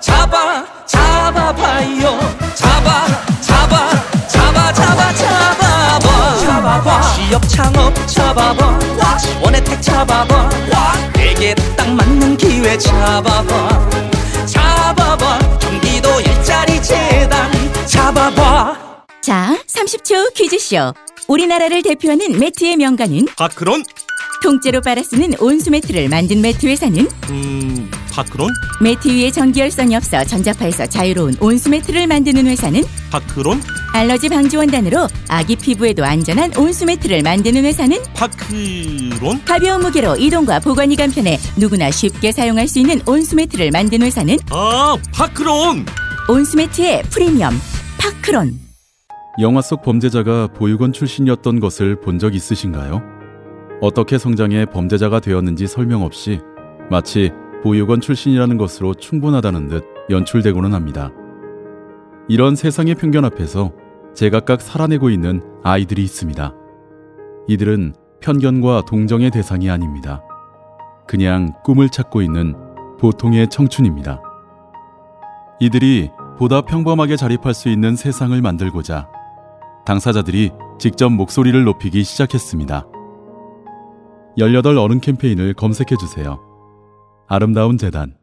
잡아봐요. 잡아봐. 취업 창업 잡아봐. 원혜택 잡아봐. 내게 딱 맞는 기회 잡아봐. 경기도 일자리 재단 잡아봐. 자, 30초 퀴즈쇼. 우리나라를 대표하는 매트의 명가는? 아크론. 통째로 빨아 쓰는 온수 매트를 만든 매트 회사는? 파크론. 매트 위에 전기열선이 없어 전자파에서 자유로운 온수 매트를 만드는 회사는? 파크론. 알러지 방지 원단으로 아기 피부에도 안전한 온수 매트를 만드는 회사는? 파크론. 가벼운 무게로 이동과 보관이 간편해 누구나 쉽게 사용할 수 있는 온수 매트를 만든 회사는? 파크론. 온수 매트의 프리미엄 파크론. 영화 속 범죄자가 보육원 출신이었던 것을 본 적 있으신가요? 어떻게 성장해 범죄자가 되었는지 설명 없이 마치 보육원 출신이라는 것으로 충분하다는 듯 연출되고는 합니다. 이런 세상의 편견 앞에서 제각각 살아내고 있는 아이들이 있습니다. 이들은 편견과 동정의 대상이 아닙니다. 그냥 꿈을 찾고 있는 보통의 청춘입니다. 이들이 보다 평범하게 자립할 수 있는 세상을 만들고자 당사자들이 직접 목소리를 높이기 시작했습니다. 18 어른 캠페인을 검색해주세요. 아름다운 재단.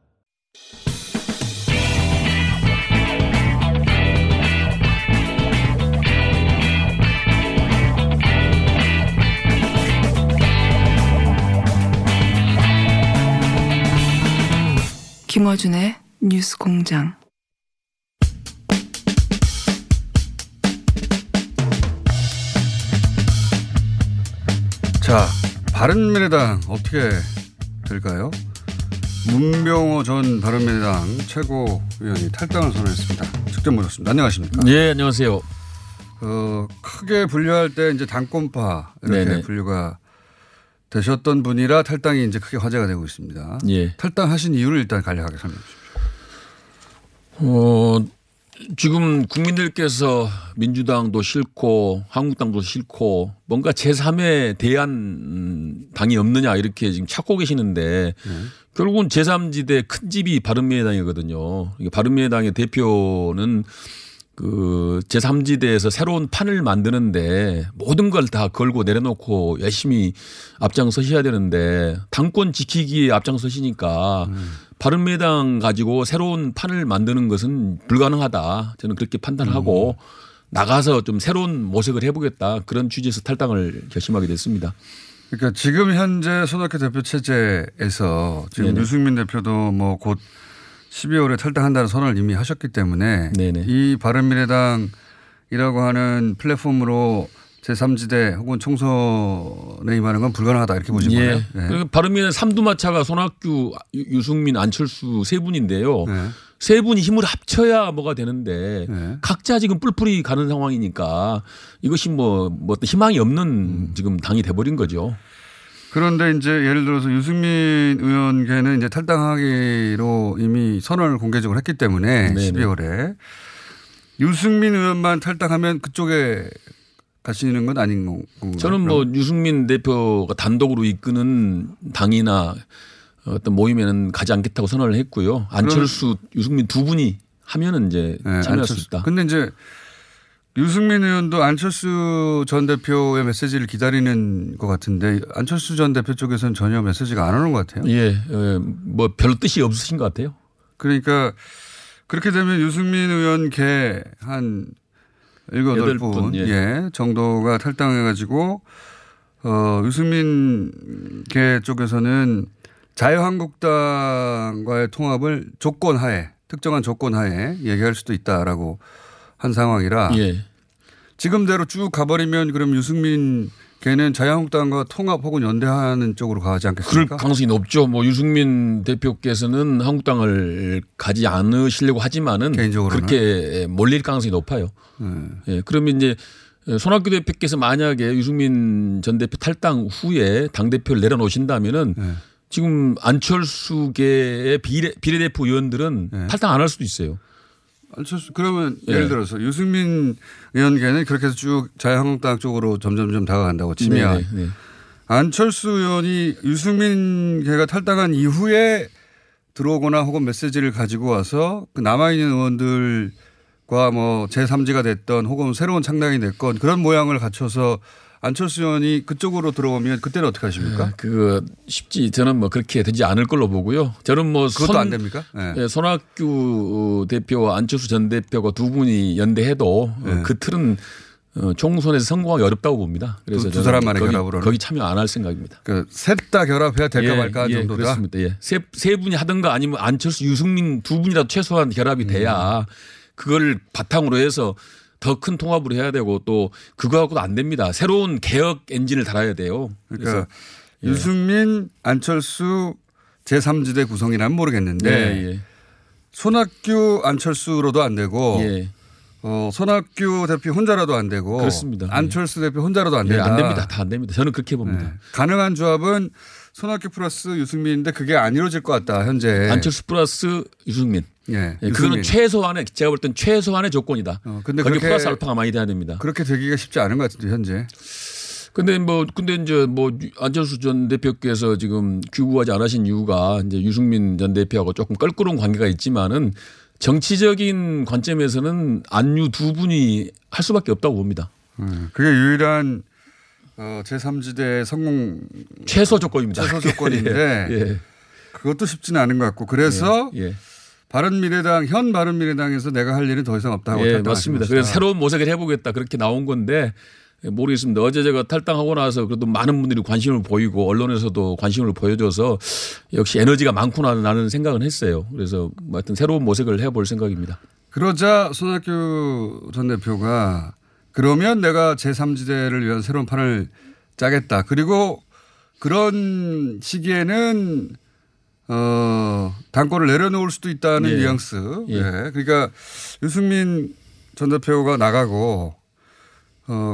김어준의 뉴스공장. 자, 바른미래당 어떻게 될까요? 문병호 전 바른미래당 최고위원이 탈당을 선언했습니다. 직접 모셨습니다. 안녕하십니까? 예, 안녕하세요. 크게 분류할 때 이제 당권파 이렇게 네네. 분류가 되셨던 분이라 탈당이 이제 크게 화제가 되고 있습니다. 예. 탈당하신 이유를 일단 간략하게 설명해 주십시오. 지금 국민들께서 민주당도 싫고 한국당도 싫고 뭔가 제3의 대안 당이 없느냐 이렇게 지금 찾고 계시는데 결국은 제3지대 큰 집이 바른미래당이거든요. 바른미래당의 대표는 그 제3지대에서 새로운 판을 만드는데 모든 걸 다 걸고 내려놓고 열심히 앞장서셔야 되는데 당권 지키기에 앞장서시니까 바른미래당 가지고 새로운 판을 만드는 것은 불가능하다. 저는 그렇게 판단하고 나가서 좀 새로운 모색을 해보겠다. 그런 취지에서 탈당을 결심하게 됐습니다. 그러니까 지금 현재 손학규 대표 체제에서 지금 네네. 유승민 대표도 뭐 곧 12월에 탈당한다는 선언을 이미 하셨기 때문에 네네. 이 바른미래당이라고 하는 플랫폼으로 제3지대 혹은 총선에 임하는 건 불가능하다 이렇게 보신 거예요? 네. 네. 바른미래당 삼두마차가 손학규, 유승민, 안철수 세 분인데요. 네. 세 분이 힘을 합쳐야 뭐가 되는데 네. 각자 지금 뿔뿔이 가는 상황이니까 이것이 뭐 어떤 희망이 없는 지금 당이 돼버린 거죠. 그런데 이제 예를 들어서 유승민 의원께는 이제 탈당하기로 이미 선언을 공개적으로 했기 때문에 네네. 12월에 유승민 의원만 탈당하면 그쪽에 가시는 건 아닌 거고. 저는 뭐 유승민 대표가 단독으로 이끄는 당이나 어떤 모임에는 가지 않겠다고 선언을 했고요. 안철수, 유승민 두 분이 하면은 이제 참여할 수 있다. 근데 이제 유승민 의원도 안철수 전 대표의 메시지를 기다리는 것 같은데 안철수 전 대표 쪽에서는 전혀 메시지가 안 오는 것 같아요. 예, 뭐 별로 뜻이 없으신 것 같아요. 그러니까 그렇게 되면 유승민 의원계 한 7, 8분 예, 정도가 탈당해가지고 유승민계 쪽에서는 자유한국당과의 통합을 특정한 조건 하에 얘기할 수도 있다라고 한 상황이라 예. 지금대로 쭉 가버리면 그럼 유승민계는 자유한국당과 통합 혹은 연대하는 쪽으로 가지 않겠습니까? 그럴 가능성이 높죠. 뭐 유승민 대표께서는 한국당을 가지 않으시려고 하지만은 개인적으로는. 그렇게 몰릴 가능성이 높아요. 예. 그러면 이제 손학규 대표께서 만약에 유승민 전 대표 탈당 후에 당 대표를 내려놓으신다면은. 예. 지금 안철수계의 비례대표 의원들은 네. 탈당 안 할 수도 있어요. 안철수 그러면 네. 예를 들어서 유승민 의원계는 그렇게 해서 쭉 자유한국당 쪽으로 점점 다가간다고 치면 네. 안철수 의원이 유승민계가 탈당한 이후에 들어오거나 혹은 메시지를 가지고 와서 그 남아있는 의원들과 뭐 제3지가 됐던 혹은 새로운 창당이 됐건 그런 모양을 갖춰서 안철수 의원이 그쪽으로 들어오면 그때는 어떻게 하십니까? 그 쉽지 저는 뭐 그렇게 되지 않을 걸로 보고요. 저는 뭐 그것도 안 됩니까? 네. 손학규 대표와 안철수 전 대표가 두 분이 연대해도 네. 그 틀은 총선에서 성공하기 어렵다고 봅니다. 그래서 두 사람만의 결합으로 거기 참여 안 할 생각입니다. 그 셋 다 결합해야 될까 말까 정도다. 그렇습니다. 예. 세 분이 하든가 아니면 안철수 유승민 두 분이라도 최소한 결합이 돼야 그걸 바탕으로 해서 더 큰 통합을 해야 되고 또 그거하고도 안 됩니다. 새로운 개혁 엔진을 달아야 돼요. 그러니까 예. 유승민 안철수 제3지대 구성이란 모르겠는데 예. 손학규 안철수로도 안 되고 예. 손학규 대표 혼자라도 안 되고 그렇습니다. 안철수 대표 혼자라도 안 된다. 안 됩니다. 다 안 됩니다. 저는 그렇게 봅니다. 네. 가능한 조합은 손학규 플러스 유승민인데 그게 안 이루어질 것 같다. 현재. 안철수 플러스 유승민. 네. 네. 그거는 최소한의 제가 볼 땐 최소한의 조건이다. 근데 거기 플러스 알파가 많이 돼야 됩니다. 그렇게 되기가 쉽지 않은 것 같은데 현재. 근데 이제 뭐 안철수 전 대표께서 지금 귀국하지 않으신 이유가 이제 유승민 전 대표하고 조금 껄끄러운 관계가 있지만은 정치적인 관점에서는 안유 두 분이 할 수밖에 없다고 봅니다. 그게 유일한 제3지대의 성공 최소 조건입니다. 최소 조건인데 예. 그것도 쉽지는 않은 것 같고 그래서 예. 바른미래당 현 바른미래당에서 내가 할 일은 더 이상 없다고 예, 맞습니다. 그래서 새로운 모색을 해보겠다 그렇게 나온 건데 모르겠습니다. 어제 제가 탈당하고 나서 그래도 많은 분들이 관심을 보이고 언론에서도 관심을 보여줘서 역시 에너지가 많구나 라는 생각은 했어요. 그래서 하여튼 새로운 모색을 해볼 생각입니다. 그러자 손학규 전 대표가 그러면 내가 제3지대를 위한 새로운 판을 짜겠다. 그리고 그런 시기에는 당권을 내려놓을 수도 있다는 예. 뉘앙스. 예. 예. 그러니까 유승민 전 대표가 나가고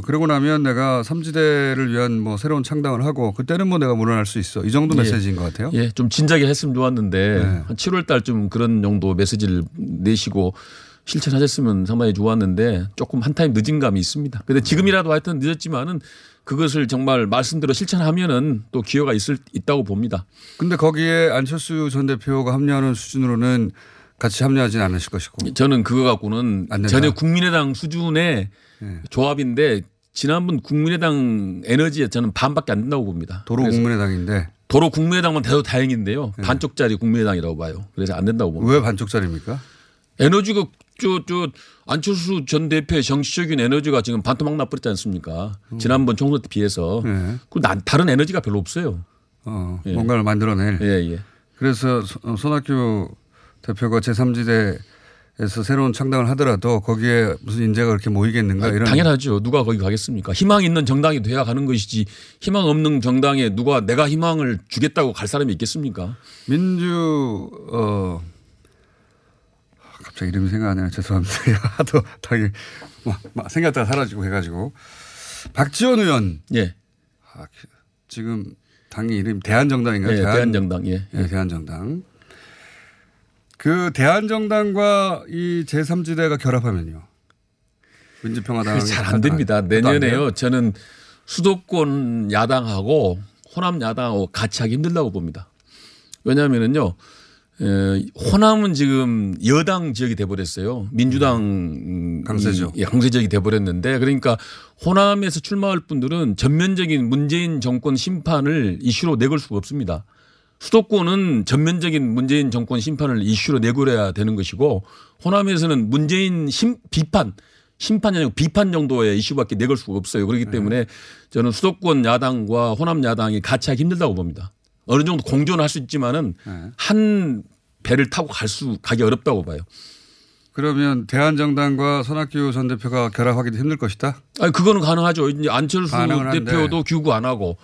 그러고 나면 내가 3지대를 위한 뭐 새로운 창당을 하고 그때는 뭐 내가 물러날 수 있어. 이 정도 메시지인 것 같아요. 예, 좀 진작에 했으면 좋았는데 한 7월 달쯤 그런 정도 메시지를 내시고 실천하셨으면 상당히 좋았는데 조금 한 타임 늦은 감이 있습니다. 근데 지금이라도 하여튼 늦었지만은 그것을 정말 말씀대로 실천하면은 또 기여가 있다고 봅니다. 근데 거기에 안철수 전 대표가 합류하는 수준으로는 같이 합류하지는 않으실 것이고 저는 그거 갖고는 전혀 국민의당 수준의 네. 조합인데 지난번 국민의당 에너지에 저는 반밖에 안 된다고 봅니다. 도로 국민의당인데 도로 국민의당만 돼도 다행인데요. 네. 반쪽짜리 국민의당이라고 봐요. 그래서 안 된다고 봅니다. 왜 반쪽짜리입니까? 에너지가 안철수 전 대표의 정치적인 에너지가 지금 반토막 나버렸지 않습니까? 지난번 총선 때 비해서 네. 그리고 다른 에너지가 별로 없어요. 예. 뭔가를 만들어낼. 예, 예. 그래서 손학규 대표가 제3지대에서 새로운 창당을 하더라도 거기에 무슨 인재가 그렇게 모이겠는가 이런. 당연하죠. 누가 거기 가겠습니까? 희망 있는 정당이 돼야 가는 것이지 희망 없는 정당에 누가 내가 희망을 주겠다고 갈 사람이 있겠습니까? 갑자기 이름이 생각 안 나요. 죄송합니다. 하도 당연히 생겼다가 사라지고 해가지고. 박지원 의원. 예. 지금 당의 이름이 대한정당인가요? 예, 대한정당. 예. 예, 대한정당. 그 대한정당과 이 제3지대가 결합하면요. 민주평화당 잘 안 됩니다. 내년에요. 저는 수도권 야당하고 호남 야당하고 같이 하기 힘들다고 봅니다. 왜냐하면은요. 호남은 지금 여당 지역이 돼버렸어요. 민주당 강세죠. 강세 지역이 돼버렸는데 그러니까 호남에서 출마할 분들은 전면적인 문재인 정권 심판을 이슈로 내걸 수가 없습니다. 수도권은 전면적인 문재인 정권 심판을 이슈로 내걸어야 되는 것이고 호남에서는 문재인 심판이 아니고 비판 정도의 이슈밖에 내걸 수가 없어요. 그렇기 때문에 저는 수도권 야당과 호남 야당이 같이 하기 힘들다고 봅니다. 어느 정도 공존을 할 수 있지만은 한 배를 타고 가기 어렵다고 봐요. 그러면 대한정당과 손학규 전 대표가 결합하기도 힘들 것이다? 아니, 그거는 가능하죠. 이제 안철수 대표도 귀국 안 하고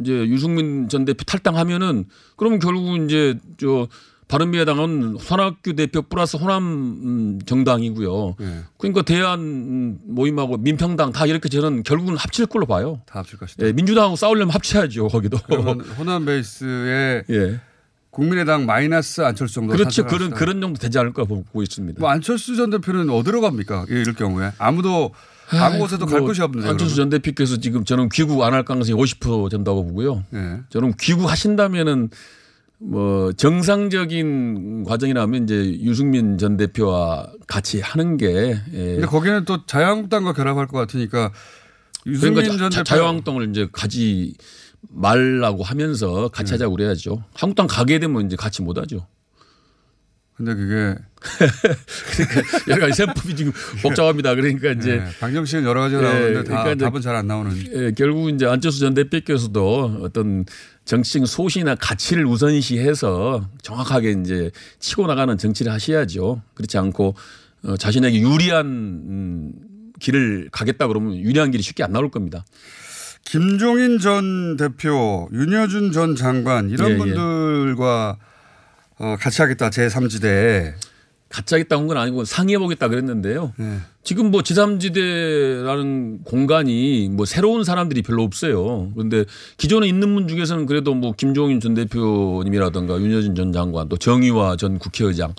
이제 유승민 전 대표 탈당하면은 그러면 결국 이제 저 바른미래당은 손학규 대표 플러스 호남 정당이고요. 네. 그러니까 대한 모임하고 민평당 다 이렇게 저는 결국은 합칠 걸로 봐요. 다 합칠 것이다. 예, 민주당하고 싸우려면 합쳐야죠. 거기도. 호남 베이스에 예. 국민의당 마이너스 안철수 정도. 그렇죠. 그런 정도 되지 않을까 보고 있습니다. 뭐 안철수 전 대표는 어디로 갑니까? 이럴 경우에 아무도 아무 곳에도 갈 곳이 없는데. 안철수 전 대표께서 지금 저는 귀국 안 할 가능성이 50% 된다고 보고요. 예. 저는 귀국하신다면은 뭐 정상적인 과정이라면 이제 유승민 전 대표와 같이 하는 게. 근데 거기는 또 자유한국당과 결합할 것 같으니까 유승민 그러니까 전 대표 자유한국당을 이제 가지 말라고 하면서 같이 하자고 그래야죠. 한국당 가게 되면 이제 같이 못 하죠. 근데 그게 그러니까 여러 가지 셈법이 지금 복잡합니다. 그러니까 이제 방정 씨는 여러 가지가 나오는데 그러니까 답은 잘 안 나오는. 결국 이제 안철수 전 대표께서도 어떤 정치적 소신이나 가치를 우선시해서 정확하게 이제 치고 나가는 정치를 하셔야죠. 그렇지 않고 자신에게 유리한 길을 가겠다 그러면 유리한 길이 쉽게 안 나올 겁니다. 김종인 전 대표, 윤여준 전 장관 이런 분들과 같이 하겠다 제3지대에. 같이 하겠다고 한 건 아니고 상의해보겠다 그랬는데요. 지금 뭐 제3지대라는 공간이 뭐 새로운 사람들이 별로 없어요. 그런데 기존에 있는 분 중에서는 그래도 뭐 김종인 전 대표님이라든가 윤여준 전 장관 또 정의화 전 국회의장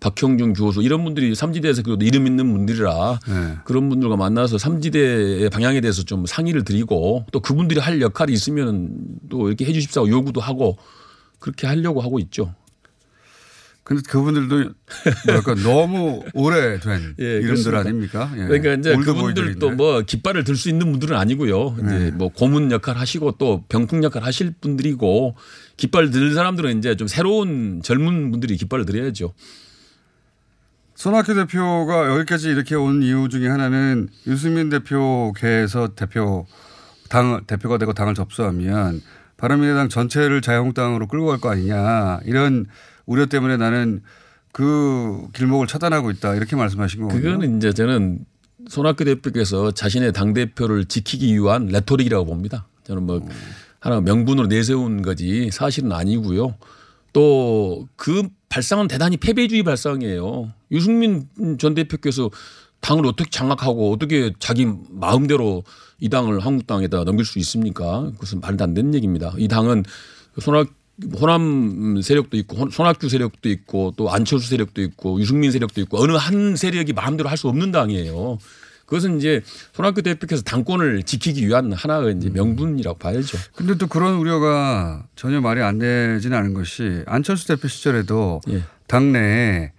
박형준 교수 이런 분들이 3지대에서 그래도 이름 있는 분들이라 그런 분들과 만나서 3지대의 방향에 대해서 좀 상의를 드리고 또 그분들이 할 역할이 있으면 또 이렇게 해 주십사고 요구도 하고 그렇게 하려고 하고 있죠. 근데 그분들도 뭐랄까 너무 오래된 이름들 아닙니까? 그러니까 이제 그분들도 뭐 깃발을 들 수 있는 분들은 아니고요. 이제 뭐 고문 역할 하시고 또 병풍 역할 하실 분들이고 깃발 들 사람들은 이제 좀 새로운 젊은 분들이 깃발을 들어야죠. 손학규 대표가 여기까지 이렇게 온 이유 중에 하나는 유승민 대표께서 대표가 되고 당을 접수하면 바른미래당 전체를 자유한국당으로 끌고 갈 거 아니냐 이런 우려 때문에 나는 그 길목을 차단하고 있다 이렇게 말씀하신 거거든요. 그거는 이제 저는 손학규 대표께서 자신의 당대표를 지키기 위한 레토릭이라고 봅니다. 저는 뭐 하나 명분으로 내세운 거지 사실은 아니고요. 또 그 발상은 대단히 패배주의 발상이에요. 유승민 전 대표께서 당을 어떻게 장악하고 어떻게 자기 마음대로 이 당을 한국당에다 넘길 수 있습니까? 그것은 말도 안 되는 얘기입니다. 이 당은 호남 세력도 있고 손학규 세력도 있고 또 안철수 세력도 있고 유승민 세력도 있고 어느 한 세력이 마음대로 할 수 없는 당이에요. 그것은 이제 손학규 대표께서 당권을 지키기 위한 하나의 이제 명분이라고 봐야죠. 그런데 또 그런 우려가 전혀 말이 안 되지는 않은 것이 안철수 대표 시절에도 당내에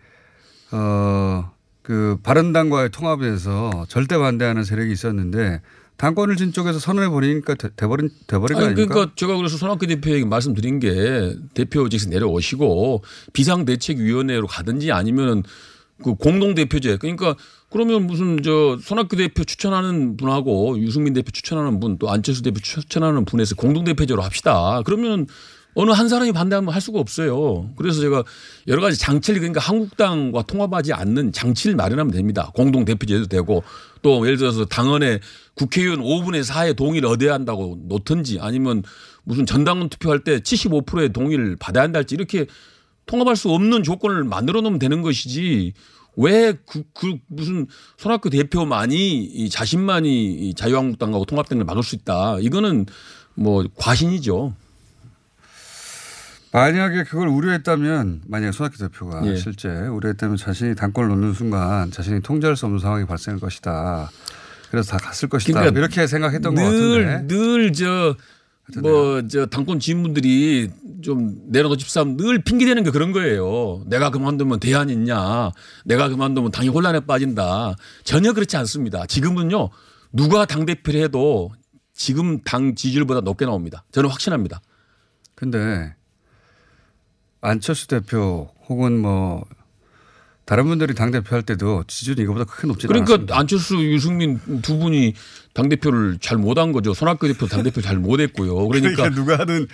그 바른당과의 통합에서 절대 반대하는 세력이 있었는데 당권을 진 쪽에서 선언해 버리니까 돼버린 거 아닙니까? 그러니까 제가 그래서 손학규 대표에게 말씀드린 게 대표직에서 내려오시고 비상대책위원회로 가든지 아니면은 그 공동대표제 그러니까 그러면 무슨 저 손학규 대표 추천하는 분하고 유승민 대표 추천하는 분 또 안철수 대표 추천하는 분에서 공동대표제로 합시다. 그러면 어느 한 사람이 반대하면 할 수가 없어요. 그래서 제가 여러 가지 장치를 그러니까 한국당과 통합하지 않는 장치를 마련하면 됩니다. 공동대표제도 되고 또 예를 들어서 당원의 국회의원 5분의 4의 동의를 얻어야 한다고 놓든지 아니면 무슨 전당원 투표할 때 75%의 동의를 받아야 한다 할지 이렇게 통합할 수 없는 조건을 만들어 놓으면 되는 것이지 왜 무슨 손학규 대표만이 자신만이 자유한국당하고 통합된 걸 막을 수 있다. 이거는 뭐 과신이죠. 만약에 그걸 우려했다면 만약에 손학규 대표가 실제 우려했다면 자신이 당권을 놓는 순간 자신이 통제할 수 없는 상황이 발생할 것이다. 그래서 다 갔을 것이다. 그러니까 이렇게 생각했던 것 같은데. 늘 당권 지인분들이 좀 내려놓집사하면 늘 핑계대는 게 그런 거예요. 내가 그만두면 대안이 있냐. 내가 그만두면 당이 혼란에 빠진다. 전혀 그렇지 않습니다. 지금은요. 누가 당대표를 해도 지금 당 지지율보다 높게 나옵니다. 저는 확신합니다. 근데 안철수 대표 혹은 뭐 다른 분들이 당대표 할 때도 지지율이 이거보다 크게 높지 않습니다. 그러니까 안철수 유승민 두 분이 당대표를 잘 못한 거죠. 손학규 대표 당대표 잘 못했고요. 그러니까 누가 하든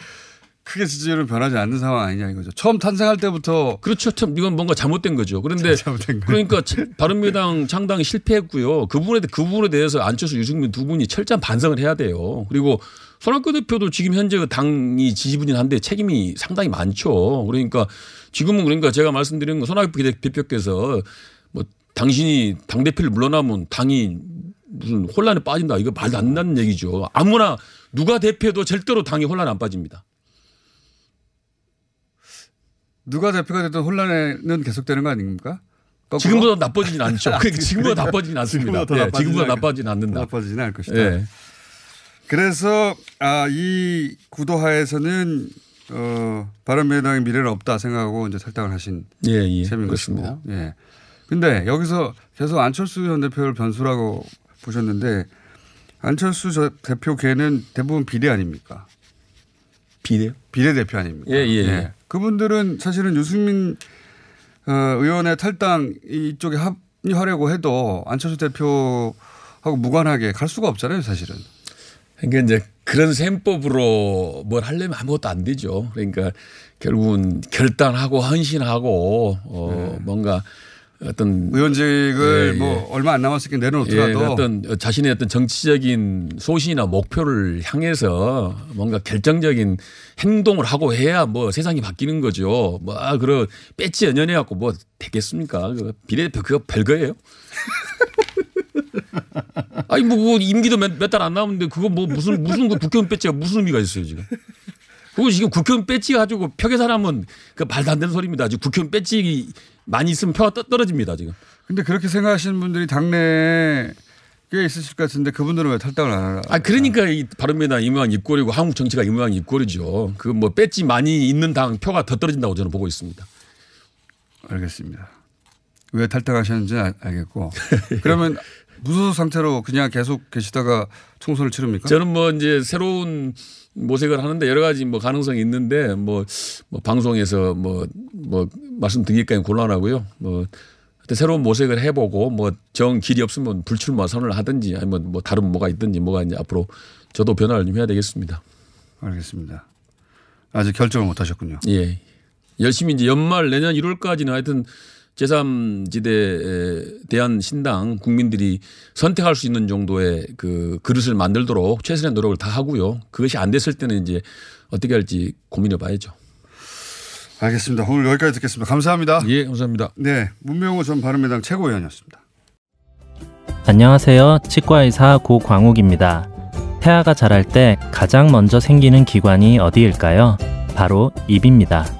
크게 지지율은 변하지 않는 상황 아니냐 이거죠. 처음 탄생할 때부터. 그렇죠. 참 이건 뭔가 잘못된 거죠. 그런데 그러니까 바른미래당 창당이 실패했고요. 그 부분에 대해서 안철수 유승민 두 분이 철저한 반성을 해야 돼요. 그리고 손학규 대표도 지금 현재 당이 지지부진한데 책임이 상당히 많죠. 그러니까 지금은 그러니까 제가 말씀드린 건 손학규 대표께서 뭐 당신이 당대표를 물러나면 당이 무슨 혼란에 빠진다. 이거 말도 안 된다는 얘기죠. 아무나 누가 대표해도 절대로 당이 혼란에 안 빠집니다. 누가 대표가 되든 혼란에는 계속되는 거 아닙니까? 지금보다 나빠지진 않죠. 그러니까 지금보다 나빠지진 않습니다. 지금보다 나빠지진 않는다. 나빠지진 않을 것이다. 그래서 이 구도하에서는 바른미래당의 미래는 없다 생각하고 이제 탈당을 하신 셈인 것입니다. 예. 근데 여기서 계속 안철수 전 대표를 변수라고 보셨는데 안철수 전 대표계는 대부분 비례 아닙니까? 비례요? 비례대표 아닙니까? 예. 그분들은 사실은 유승민 의원의 탈당 이쪽에 합류하려고 해도 안철수 대표하고 무관하게 갈 수가 없잖아요, 사실은. 그러니까 이제 그런 셈법으로 뭘 하려면 아무것도 안 되죠. 그러니까 결국은 결단하고 헌신하고 뭔가 어떤 의원직을 뭐 얼마 안 남았으니까 내려놓더라도 어떤 자신의 어떤 정치적인 소신이나 목표를 향해서 뭔가 결정적인 행동을 하고 해야 뭐 세상이 바뀌는 거죠. 뭐 그런 배지 연연해 갖고 뭐 되겠습니까? 비례대표 그거 별거예요. 아니 뭐 임기도 몇 달 안 남았는데 그거 뭐 무슨 국회의원 배지가 무슨 의미가 있어요 지금? 그거 지금 국회의원 배지 가지고 표 계산하면 그 말도 안 되는 소리입니다. 지금 국회의원 배지 많이 있으면 표가 떨어집니다 지금. 근데 그렇게 생각하시는 분들이 당내에 꽤 있으실 것 같은데 그분들은 왜 탈당을 안 하나? 아 그러니까 이 바른미래당 이 모양 입꼬리고 한국 정치가 이 모양 입꼬리죠. 그 뭐 배지 많이 있는 당 표가 더 떨어진다고 저는 보고 있습니다. 알겠습니다. 왜 탈당하셨는지 알겠고 그러면. 무소속 상태로 그냥 계속 계시다가 총선을 치릅니까? 저는 뭐 이제 새로운 모색을 하는데 여러 가지 뭐 가능성이 있는데 뭐 방송에서 뭐 말씀드리기까지 곤란하고요. 뭐 새로운 모색을 해보고 뭐 정 길이 없으면 불출마 선언을 하든지 아니면 뭐 다른 뭐가 있든지 뭐가 이제 앞으로 저도 변화를 좀 해야 되겠습니다. 알겠습니다. 아직 결정을 못 하셨군요. 예. 열심히 이제 연말 내년 1월까지는 하여튼 제3지대에 대한 신당 국민들이 선택할 수 있는 정도의 그 그릇을 만들도록 최선의 노력을 다 하고요. 그것이 안 됐을 때는 이제 어떻게 할지 고민해 봐야죠. 알겠습니다. 오늘 여기까지 듣겠습니다. 감사합니다. 예, 감사합니다. 네, 문병호 전 바른미래당 최고위원이었습니다. 안녕하세요. 치과의사 고광욱입니다. 태아가 자랄 때 가장 먼저 생기는 기관이 어디일까요? 바로 입입니다.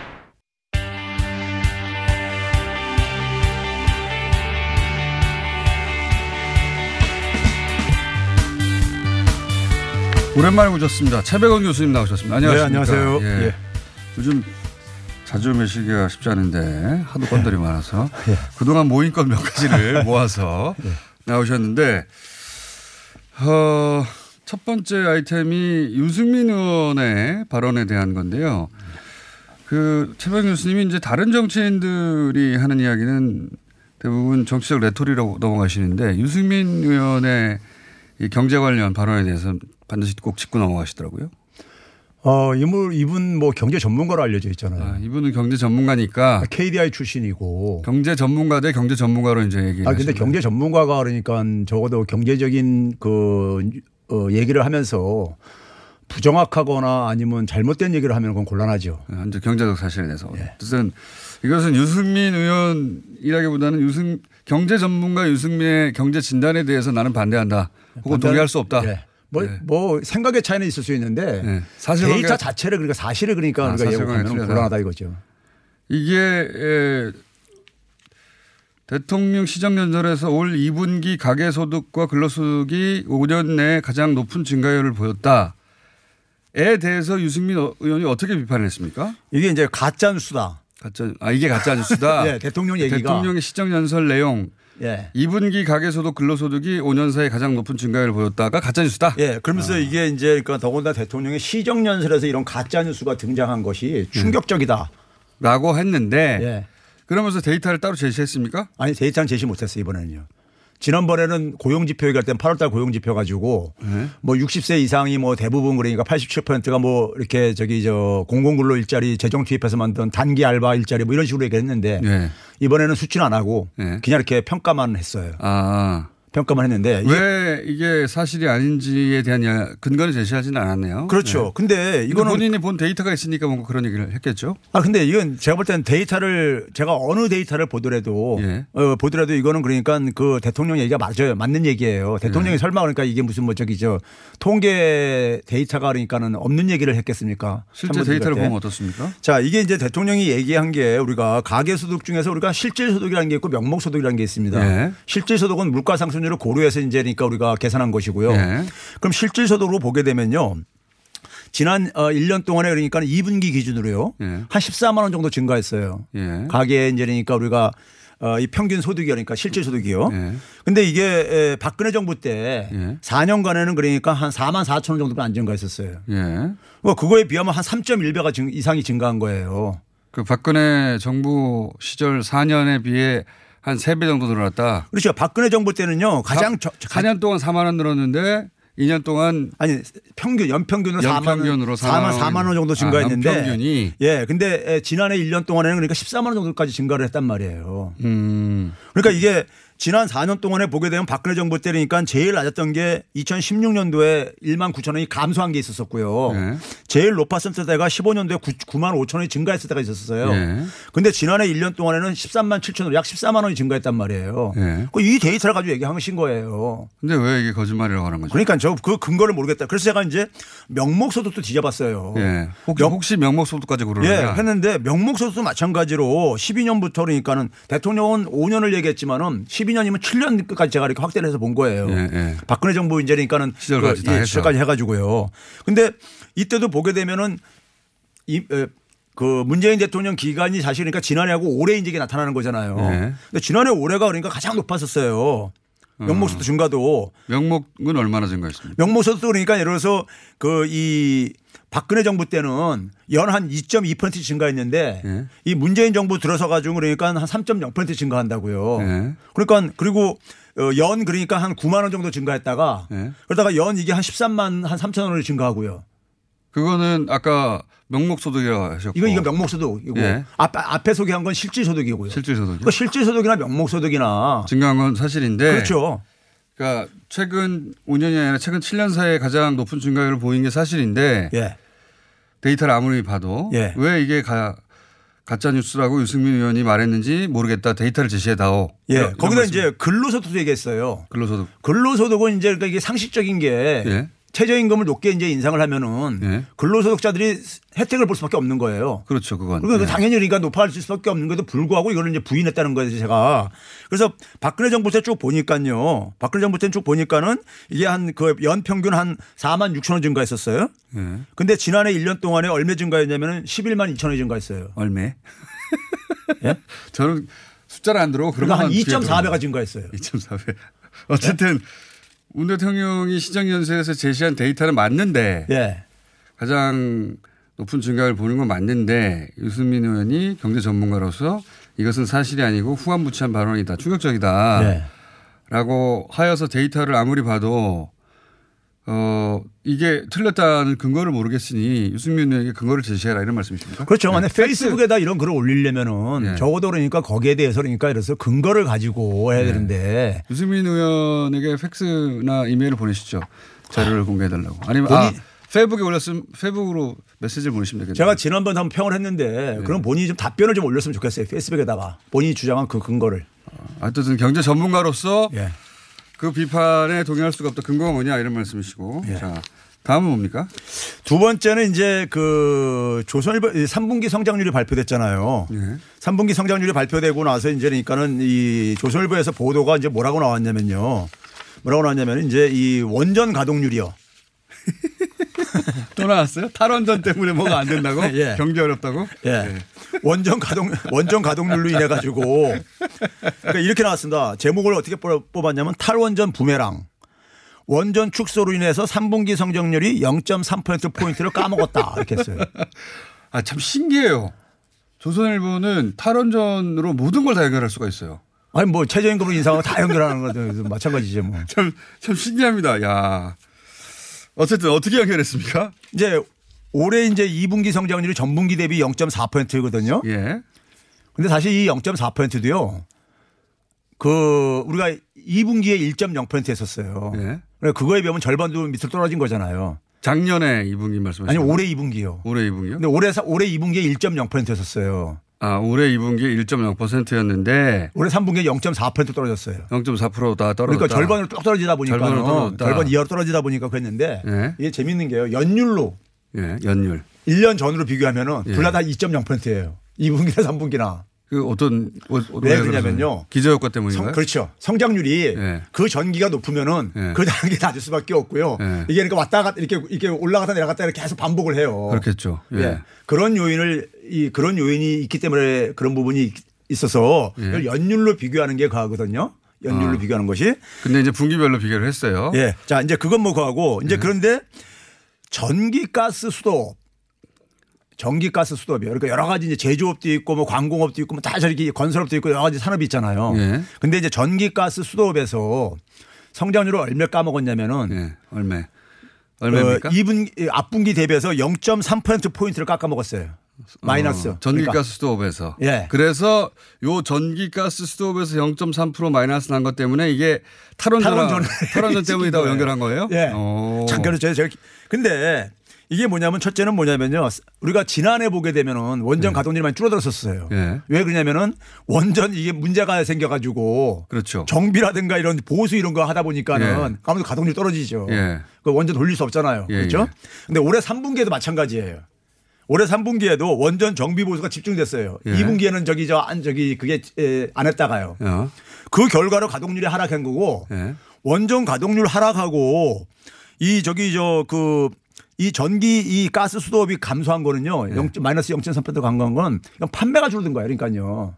오랜만에 오셨습니다. 최배근 교수님 나오셨습니다. 안녕하십니까. 네, 안녕하세요. 예. 예. 요즘 자주 매시기가 쉽지 않은데 하도 건들이 많아서 그동안 모인 건 몇 가지를 모아서 나오셨는데 첫 번째 아이템이 유승민 의원의 발언에 대한 건데요. 그 최배근 교수님이 이제 다른 정치인들이 하는 이야기는 대부분 정치적 레토리라고 넘어가시는데 유승민 의원의 이 경제 관련 발언에 대해서 반드시 꼭 짚고 넘어가시더라고요. 이분 뭐 경제 전문가로 알려져 있잖아요. 이분은 경제 전문가니까. KDI 출신이고. 경제 전문가 대 경제 전문가로 이제 얘기를. 근데 경제 전문가가 그러니까 적어도 경제적인 그 얘기를 하면서 부정확하거나 아니면 잘못된 얘기를 하면 그건 곤란하죠. 이제 경제적 사실에 대해서. 어쨌든 이것은 유승민 의원이라기보다는 경제 전문가 유승민의 경제 진단에 대해서 나는 반대한다. 혹은 동의할 수 없다. 생각의 차이는 있을 수 있는데 데이터 자체를 그러니까 사실을 그러니까 예고하면 불안하다 이거죠. 이게 대통령 시정연설에서 올 2분기 가계소득과 근로소득이 5년 내에 가장 높은 증가율을 보였다에 대해서 유승민 의원이 어떻게 비판을 했습니까? 이게 이제 가짜뉴스다. 이게 가짜뉴스다. 네, 대통령 얘기가. 대통령의 시정연설 내용. 예. 2분기 가계소득 근로소득이 5년 사이 가장 높은 증가율을 보였다가 가짜뉴스다. 예. 그러면서 이게 이제 그러니까 더군다나 대통령의 시정연설에서 이런 가짜뉴스가 등장한 것이 충격적이다. 라고 했는데. 예. 그러면서 데이터를 따로 제시했습니까? 아니, 데이터는 제시 못했어요, 이번에는요. 지난번에는 고용지표 얘기할 때는 8월달 고용지표 가지고 뭐 60세 이상이 뭐 대부분 그러니까 87%가 뭐 이렇게 저기 저 공공근로 일자리 재정 투입해서 만든 단기 알바 일자리 뭐 이런 식으로 얘기했는데 이번에는 수치는 안 하고 그냥 이렇게 평가만 했어요. 평가만 했는데 왜 이게 사실이 아닌지에 대한 근거를 제시하지는 않았네요. 그렇죠. 근데 이거는 본인이 본 데이터가 있으니까 뭔가 그런 얘기를 했겠죠. 근데 이건 제가 볼 때는 데이터를 제가 어느 데이터를 보더라도 보더라도 이거는 그러니까 그 대통령 얘기가 맞아요. 맞는 얘기예요. 대통령이 설마 그러니까 이게 무슨 뭐 저기죠 통계 데이터가 그러니까는 없는 얘기를 했겠습니까? 실제 데이터를 보면 어떻습니까? 자, 이게 이제 대통령이 얘기한 게 우리가 가계소득 중에서 우리가 실질소득이라는 게 있고 명목소득이라는 게 있습니다. 실질소득은 물가 상승 를 고려해서 이제 그러니까 우리가 계산한 것이고요. 그럼 실질소득으로 보게 되면요. 지난 1년 동안에 그러니까 2분기 기준으로요. 한 14만 원 정도 증가했어요. 가계 이제 그러니까 우리가 이 평균 소득이 그러니까 실질소득이요. 근데 이게 박근혜 정부 때 4년간에는 그러니까 한 4만 4천 원 정도가 안 증가했었어요. 그거에 비하면 한 3.1배가 이상이 증가한 거예요. 그 박근혜 정부 시절 4년에 비해 한 3배 정도 늘어났다. 그렇죠. 박근혜 정부 때는요. 가장 4년 동안 4만 원 늘었는데 2년 동안 연평균으로 4만 원 정도 증가했는데 연평균이. 예. 근데 지난해 1년 동안에는 그러니까 14만 원 정도까지 증가를 했단 말이에요. 그러니까 이게 지난 4년 동안에 보게 되면 박근혜 정부 때 그러니까 제일 낮았던 게 2016년도에 1만 9천 원이 감소한 게 있었었고요. 제일 높았을 때가 15년도에 9만 5천 원이 증가했을 때가 있었어요. 그런데 지난해 1년 동안에는 13만 7천 원, 약 14만 원이 증가했단 말이에요. 이 데이터를 가지고 얘기하신 거예요. 그런데 왜 이게 거짓말이라고 하는 거죠? 그러니까 저 그 근거를 모르겠다. 그래서 제가 이제 명목소득도 뒤져봤어요. 혹시 명목소득까지 고르느냐 했는데 명목소득도 마찬가지로 12년부터 그러니까는 대통령은 5년을 얘기했지만은 12년이면 7년까지 제가 이렇게 확대를 해서 본 거예요. 박근혜 정부 이제 그러니까는 시절까지 해가지고요. 그런데 이때도 보게 되면은 그 문재인 대통령 기간이 사실 그러니까 지난해하고 올해 이제 나타나는 거잖아요. 근데 지난해 올해가 그러니까 가장 높았었어요. 명목소득 증가도. 명목은 얼마나 증가했습니까? 명목소득도 그러니까 예를 들어서 그 이 박근혜 정부 때는 연 한 2.2% 증가했는데 이 문재인 정부 들어서 가지고 그러니까 한 3.0% 증가한다고요. 그러니까 그리고 연 그러니까 한 9만 원 정도 증가했다가 그러다가 연 이게 한 13만 한 3천 원을 증가하고요. 그거는 아까 명목소득이라고 하셨고. 이건 명목소득이고 앞에 소개한 건 실질소득이고요. 그러니까 실질소득이나 명목소득이나. 증가한 건 사실인데. 그렇죠. 그러니까 최근 5년이 아니라 최근 7년 사이에 가장 높은 증가율을 보인 게 사실인데 데이터를 아무리 봐도 왜 이게 가짜뉴스라고 유승민 의원이 말했는지 모르겠다. 데이터를 제시해다오. 거기다 이제 근로소득도 얘기했어요. 근로소득은 이제 그러니까 이게 상식적인 게. 최저임금을 높게 이제 인상을 하면은 근로소득자들이 혜택을 볼 수밖에 없는 거예요. 그렇죠, 그건. 그러니까 당연히 그러니까 높아질 수밖에 없는 것도 불구하고 이걸 이제 부인했다는 거예요, 제가. 그래서 박근혜 정부 때 쭉 보니까요. 박근혜 정부 때 쭉 보니까는 이게 한 그 연평균 한 4만 6천 원 증가했었어요. 그런데 지난해 1년 동안에 얼마 증가했냐면은 11만 2천 원이 증가했어요. 얼마? 저는 숫자를 안 들어오고 그러니까 한 2.4배가 증가했어요. 2.4배. 어쨌든. 문 대통령이 시정연설에서 제시한 데이터는 맞는데 가장 높은 증가를 보는 건 맞는데 유승민 의원이 경제 전문가로서 이것은 사실이 아니고 후안무치한 발언이다. 충격적이다. 라고 하여서 데이터를 아무리 봐도 이게 틀렸다는 근거를 모르겠으니 유승민 의원에게 근거를 제시해라 이런 말씀이십니까? 그렇죠. 만약 페이스북에다 이런 글을 올리려면은 적어도 그러니까 거기에 대해서 그러니까 이래서 근거를 가지고 해야 되는데 유승민 의원에게 팩스나 이메일을 보내시죠. 자료를 공개해달라고. 아니면 페이북에 올렸으면 페이북으로 메시지를 보내시면 되겠네요. 제가 지난번 한번 평을 했는데 그럼 본인이 좀 답변을 좀 올렸으면 좋겠어요. 페이스북에다가 본인이 주장한 그 근거를. 어쨌든 경제 전문가로서 그 비판에 동의할 수가 없다. 근거가 뭐냐 이런 말씀이시고. 예. 자, 다음은 뭡니까? 두 번째는 이제 그 조선일보 3분기 성장률이 발표됐잖아요. 예. 3분기 성장률이 발표되고 나서 이제 그러니까는 이 조선일보에서 보도가 이제 뭐라고 나왔냐면요. 뭐라고 나왔냐면 이제 이 원전 가동률이요. 또 나왔어요? 탈원전 때문에 뭐가 안 된다고? 예. 경제 어렵다고? 예. 예. 원전 가동률로 인해 가지고 그러니까 이렇게 나왔습니다. 제목을 어떻게 뽑았냐면 탈원전 부메랑. 원전 축소로 인해서 3분기 성장률이 0.3% 포인트를 까먹었다. 이렇게 했어요. 아, 참 신기해요. 조선일보는 탈원전으로 모든 걸 다 해결할 수가 있어요. 아니 뭐 최저임금을 인상하고 다 연결하는 거죠. 마찬가지죠 뭐. 참 신기합니다. 야. 어쨌든 어떻게 연결했습니까? 이제 올해 이제 2분기 성장률이 전분기 대비 0.4%거든요. 예. 근데 사실 이 0.4%도요. 그 우리가 2분기에 1.0% 했었어요. 예. 그래 그거에 비하면 절반도 밑으로 떨어진 거잖아요. 작년에 2분기 말씀하시죠? 아니 올해 2분기요. 올해 2분기요? 근데 올해 2분기에 1.0% 했었어요. 아, 올해 2분기에 1.0%였는데 올해 3분기에 0.4% 떨어졌어요. 0.4%다 떨어졌다. 그러니까 절반으로 뚝 떨어지다 보니까 절반 이하로 떨어지다 보니까 그랬는데 예. 이게 재밌는 게요. 연율로. 예, 연율. 1년 전으로 비교하면은 둘 다 2.0%예요. 2분기나 3분기나. 그 왜 그러냐면요. 기저효과 때문인가요? 그렇죠. 성장률이 예. 그 전기가 높으면은 예. 그 단계 낮을 수밖에 없고요. 예. 이게 그러니까 왔다 갔다 이렇게 올라갔다 내려갔다 이렇게 계속 반복을 해요. 그렇겠죠. 예. 예. 그런 요인이 있기 때문에 그런 부분이 있어서 예. 연율로 비교하는 게 과하거든요. 연율로 비교하는 것이. 근데 이제 분기별로 비교를 했어요. 예. 자, 이제 그건 뭐 과하고 이제 예. 그런데 전기 가스 수도업이요. 그러니까 여러 가지 이제 제조업도 있고 뭐 관공업도 있고 뭐 다 저렇게 건설업도 있고 여러 가지 산업이 있잖아요. 예. 근데 이제 전기 가스 수도업에서 성장률을 얼마 까먹었냐면은 예. 얼마입니까? 2분기 앞분기 대비해서 0.3% 포인트를 깎아먹었어요. 마이너스. 전기 그러니까. 가스 수도업에서. 예. 그래서 요 전기 가스 수도업에서 0.3% 마이너스 난 것 때문에 이게 탈원전 때문이다고 연결한 거예요? 예. 잠깐만요. 제가 근데 이게 뭐냐면 첫째는 뭐냐면요. 우리가 지난해 보게 되면은 원전 예. 가동률이 많이 줄어들었었어요. 예. 왜 그러냐면은 원전 이게 문제가 생겨가지고 그렇죠. 정비라든가 이런 보수 이런 거 하다 보니까는 예. 아무래도 가동률이 떨어지죠. 예. 그 원전 돌릴 수 없잖아요. 예. 그렇죠? 근데 올해 3분기에도 마찬가지예요. 올해 3분기에도 원전 정비 보수가 집중됐어요. 예. 2분기에는 안 했다가요. 예. 그 결과로 가동률이 하락한 거고 예. 원전 가동률 하락하고 이 전기 이 가스 수도업이 감소한 거는요. 마이너스 0.3% 감소한 건 판매가 줄어든 거예요. 그러니까요.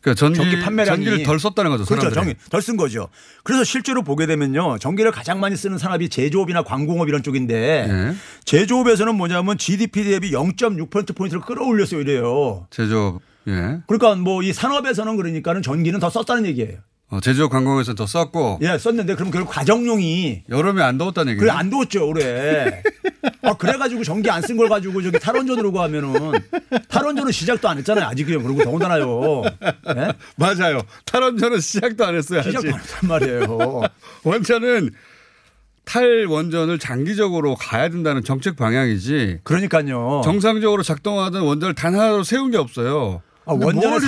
그러니까 전기 판매량이 전기를 덜 썼다는 거죠. 그렇죠. 덜 쓴 거죠. 그래서 실제로 보게 되면요. 전기를 가장 많이 쓰는 산업이 제조업이나 관공업 이런 쪽인데 네. 제조업에서는 뭐냐면 GDP 대비 0.6%포인트를 끌어올렸어요. 이래요. 제조업. 예. 그러니까 뭐 이 산업에서는 그러니까는 전기는 더 썼다는 얘기예요. 제조업 관광에서는 더 썼고. 예, 썼는데 그럼 결국 가정용이. 여름에 안 더웠다는 얘기예요. 그래, 안 더웠죠, 올해. 아, 그래가지고 전기 안 쓴 걸 가지고 저기 탈원전으로 가면은. 탈원전은 시작도 안 했잖아요, 아직요. 그러고 더군다나요. 네? 맞아요. 탈원전은 시작도 안 했어요, 아직. 시작도 안 했단 말이에요. 원전은 탈원전을 장기적으로 가야 된다는 정책 방향이지. 그러니까요. 정상적으로 작동하던 원전을 단 하나로 세운 게 없어요. 아, 원전에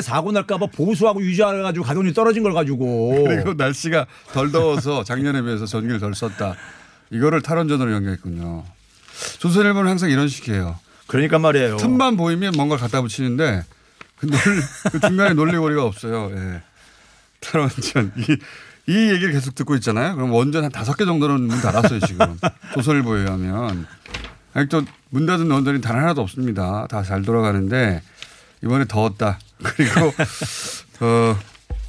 사고 날까 봐 보수하고 유지해가지고 가동률이 떨어진 걸 가지고. 그리고 날씨가 덜 더워서 작년에 비해서 전기를 덜 썼다. 이거를 탈원전으로 연결했군요. 조선일보는 항상 이런 식이에요. 그러니까 말이에요. 틈만 보이면 뭔가를 갖다 붙이는데 그 중간에 논리거리가 없어요. 예. 탈원전. 이 얘기를 계속 듣고 있잖아요. 그럼 원전 한 5개 정도는 문 닫았어요 지금. 조선일보에 의하면. 아직도 문 닫은 원전이 단 하나도 없습니다. 다 잘 돌아가는데 이번에 더웠다. 그리고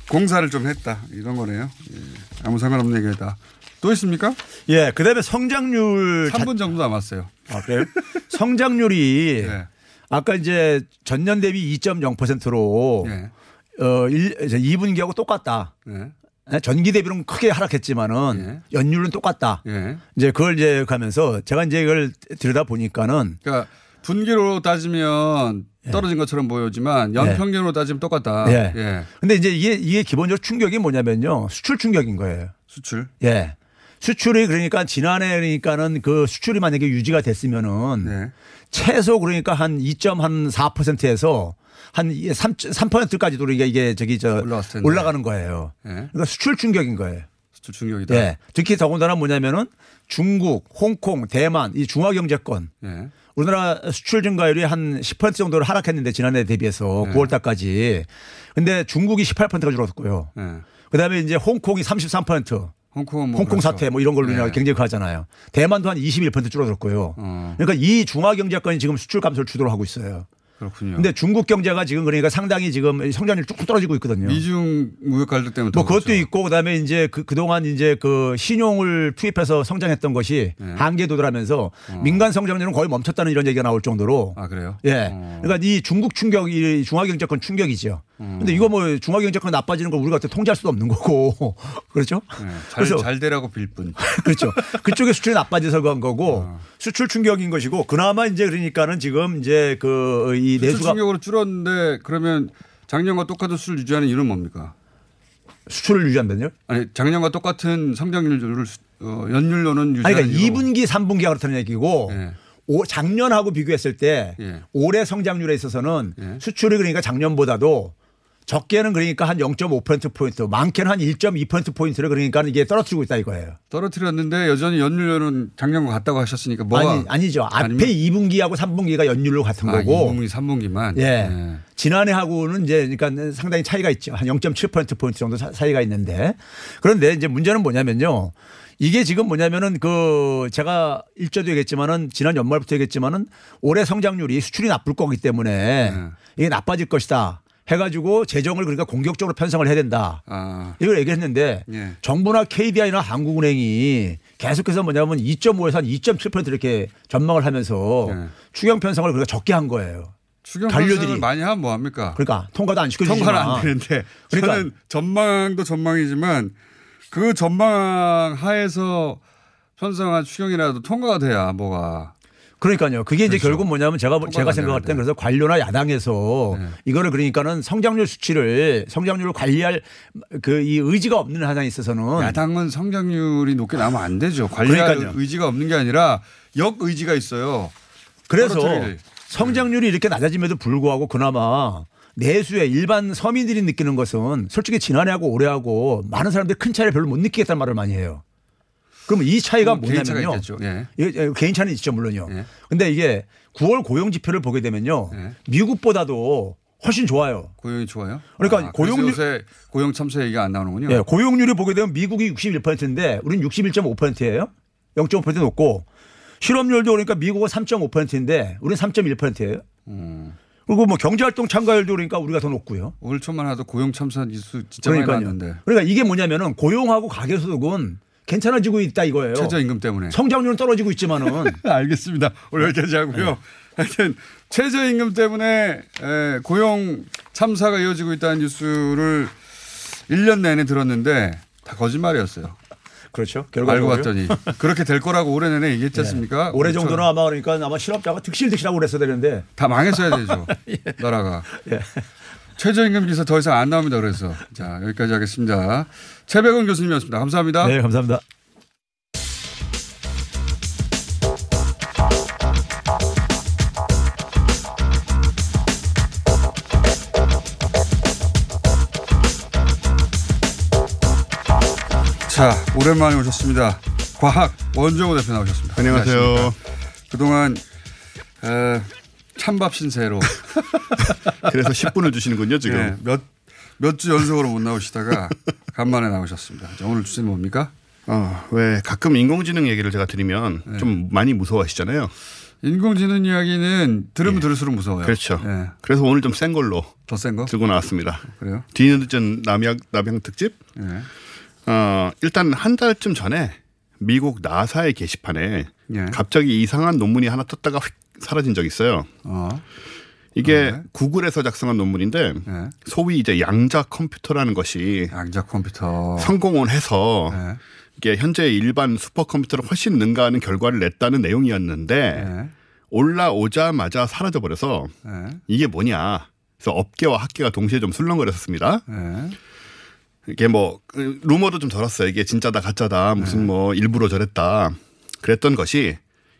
공사를 좀 했다. 이런 거네요. 예. 아무 상관없는 얘기다. 또 있습니까? 예. 그다음에 성장률. 3분 정도 남았어요. 아, 그래요? 성장률이 예. 아까 이제 전년 대비 2.0%로 예. 2분기하고 똑같다. 예. 전기 대비는 크게 하락했지만은 예. 연율은 똑같다. 예. 이제 그걸 이제 가면서 제가 이제 이걸 들여다 보니까는 그러니까 분기로 따지면 예. 떨어진 것처럼 보이지만 연평균으로 예. 따지면 똑같다. 예. 예. 근데 이제 이게 기본적으로 충격이 뭐냐면요. 수출 충격인 거예요. 수출. 예. 수출이 그러니까 지난해 그러니까는 그 수출이 만약에 유지가 됐으면은 네. 최소 그러니까 한 2.4%에서 한 3%까지도 이게 저기 저 올라가는 거예요. 네. 그러니까 수출 충격인 거예요. 수출 충격이다. 네. 특히 더군다나 뭐냐면은 중국, 홍콩, 대만 이 중화 경제권. 네. 우리나라 수출 증가율이 한 10% 정도로 하락했는데 지난해 대비해서 네. 9월 달까지. 근데 중국이 18%가 줄었고요. 네. 그다음에 이제 홍콩이 33%. 홍콩 그렇죠. 사태 뭐 이런 걸로 네. 굉장히 가잖아요. 대만도 한 21% 줄어들었고요. 그러니까 이 중화 경제권이 지금 수출 감소를 주도로 하고 있어요. 그렇군요. 근데 중국 경제가 지금 그러니까 상당히 지금 성장률이 쭉 떨어지고 있거든요. 미중 무역 갈등 때문에. 뭐 그것도 그렇죠. 있고 그다음에 이제 그동안 이제 그 신용을 투입해서 성장했던 것이 네. 한계에 도달하면서 민간 성장률은 거의 멈췄다는 이런 얘기가 나올 정도로. 아 그래요? 예. 그러니까 이 중국 충격이 중화경제권 충격이죠. 근데 이거 뭐 중화경제권 나빠지는 걸 우리가 어떻게 통제할 수도 없는 거고. 그렇죠? 네. 잘 되라고 빌 뿐. 그렇죠. 그쪽에 수출이 나빠져서 간 거고 수출 충격인 것이고 그나마 이제 그러니까는 지금 이제 그 이 수출 충격으로 줄었는데 그러면 작년과 똑같은 수출 유지하는 이유는 뭡니까? 수출을 유지한다뇨? 아니 작년과 똑같은 성장률을 연율로는 유지하는. 그러니까 2분기, 3분기가 그렇다는 얘기고 예. 작년하고 비교했을 때 예. 올해 성장률에 있어서는 예. 수출이 그러니까 작년보다도 적게는 그러니까 한 0.5%포인트 많게는 한 1.2%포인트를 그러니까 이게 떨어뜨리고 있다 이거예요. 떨어뜨렸는데 여전히 연율로는 작년과 같다고 하셨으니까 뭐가. 아니죠. 앞에 2분기하고 3분기가 연율로 같은 거고. 2분기 3분기만. 예. 네. 지난해하고는 이제 그러니까 상당히 차이가 있죠. 한 0.7%포인트 정도 차이가 있는데 그런데 이제 문제는 뭐냐면요. 이게 지금 뭐냐면은 그 제가 일제도 얘기했지만은 지난 연말부터 얘기했지만은 올해 성장률이 수출이 나쁠 거기 때문에 네. 이게 나빠질 것이다. 해가지고 재정을 그러니까 공격적으로 편성을 해야 된다. 아. 이걸 얘기했는데 예. 정부나 KDI나 한국은행이 계속해서 뭐냐면 2.5에서 한 2.7% 이렇게 전망을 하면서 예. 추경 편성을 그러니까 적게 한 거예요. 추경 편성을 많이 하면 뭐합니까? 그러니까 통과도 안 시켜주지만. 통과는 안 되는데. 그러니까 저는 전망도 전망이지만 그 전망 하에서 편성한 추경이라도 통과가 돼야 뭐가. 그러니까요. 그게 그렇죠. 이제 결국 뭐냐면 제가 생각할 때는 그래서 관료나 야당에서 네. 이거를 그러니까는 성장률 수치를 성장률을 관리할 그 이 의지가 없는 한에 있어서는 야당은 성장률이 높게 나면 안 되죠. 관리할 그러니까요. 의지가 없는 게 아니라 역 의지가 있어요. 그래서 성장률이 이렇게 낮아짐에도 불구하고 그나마 내수의 일반 서민들이 느끼는 것은 솔직히 지난해하고 올해하고 많은 사람들이 큰 차이를 별로 못 느끼겠다는 말을 많이 해요. 그러면 이 차이가 뭐냐면요. 예. 개인 차는 있죠 물론요. 그런데 예. 이게 9월 고용 지표를 보게 되면요. 예. 미국보다도 훨씬 좋아요. 고용이 좋아요? 그러니까 요새 고용 참사 얘기가 안 나오는군요. 예. 고용률이 보게 되면 미국이 61%인데 우리는 61.5%예요. 0.5% 높고 실업률도 그러니까 미국은 3.5%인데 우리는 3.1%예요. 그리고 뭐 경제활동 참가율도 그러니까 우리가 더 높고요. 올 초만 하도 고용 참사 뉴스 진짜 많이 나왔는데. 그러니까 이게 뭐냐면은 고용하고 가계소득은 괜찮아지고 있다 이거예요. 최저임금 때문에. 성장률은 떨어지고 있지만은. 알겠습니다. 오늘 여기까지 하고요. 네. 하여튼 최저임금 때문에 고용 참사가 이어지고 있다는 뉴스를 1년 내내 들었는데 다 거짓말이었어요. 그렇죠. 알고 봤더니 그렇게 될 거라고 올해 내내 얘기했지 않습니까? 네. 올해 정도는 아마 그러니까 아마 실업자가 득실득실하고 그랬어야 되는데. 다 망했어야 되죠. 예. 나라가. 예. 최저임금 기사 더 이상 안 나옵니다. 그래서 자 여기까지 하겠습니다. 최배근 교수님이었습니다. 감사합니다. 네, 감사합니다. 자 오랜만에 오셨습니다. 과학 원종우 대표 나오셨습니다. 안녕하세요. 안녕하십니까? 그동안 찬밥 신세로. 그래서 10분을 주시는군요 지금. 네, 몇 주 연속으로 못 나오시다가 간만에 나오셨습니다. 오늘 주제는 뭡니까? 왜 가끔 인공지능 얘기를 제가 드리면 네. 좀 많이 무서워하시잖아요. 인공지능 이야기는 들으면 네. 들을수록 무서워요. 그렇죠. 네. 그래서 오늘 좀 센 걸로 더 센 거 들고 나왔습니다. 그래요? 뒤늦은 남양 특집. 네. 일단 한 달쯤 전에 미국 나사의 게시판에 네. 갑자기 이상한 논문이 하나 떴다가 휙 사라진 적이 있어요. 이게 네. 구글에서 작성한 논문인데 네. 소위 이제 양자 컴퓨터라는 것이 성공을 해서 네. 이게 현재 일반 슈퍼컴퓨터를 훨씬 능가하는 결과를 냈다는 내용이었는데 네. 올라오자마자 사라져버려서 네. 이게 뭐냐. 그래서 업계와 학계가 동시에 좀 술렁거렸었습니다. 네. 이게 뭐 루머도 좀 돌았어요. 이게 진짜다 가짜다 무슨 뭐 일부러 저랬다 그랬던 것이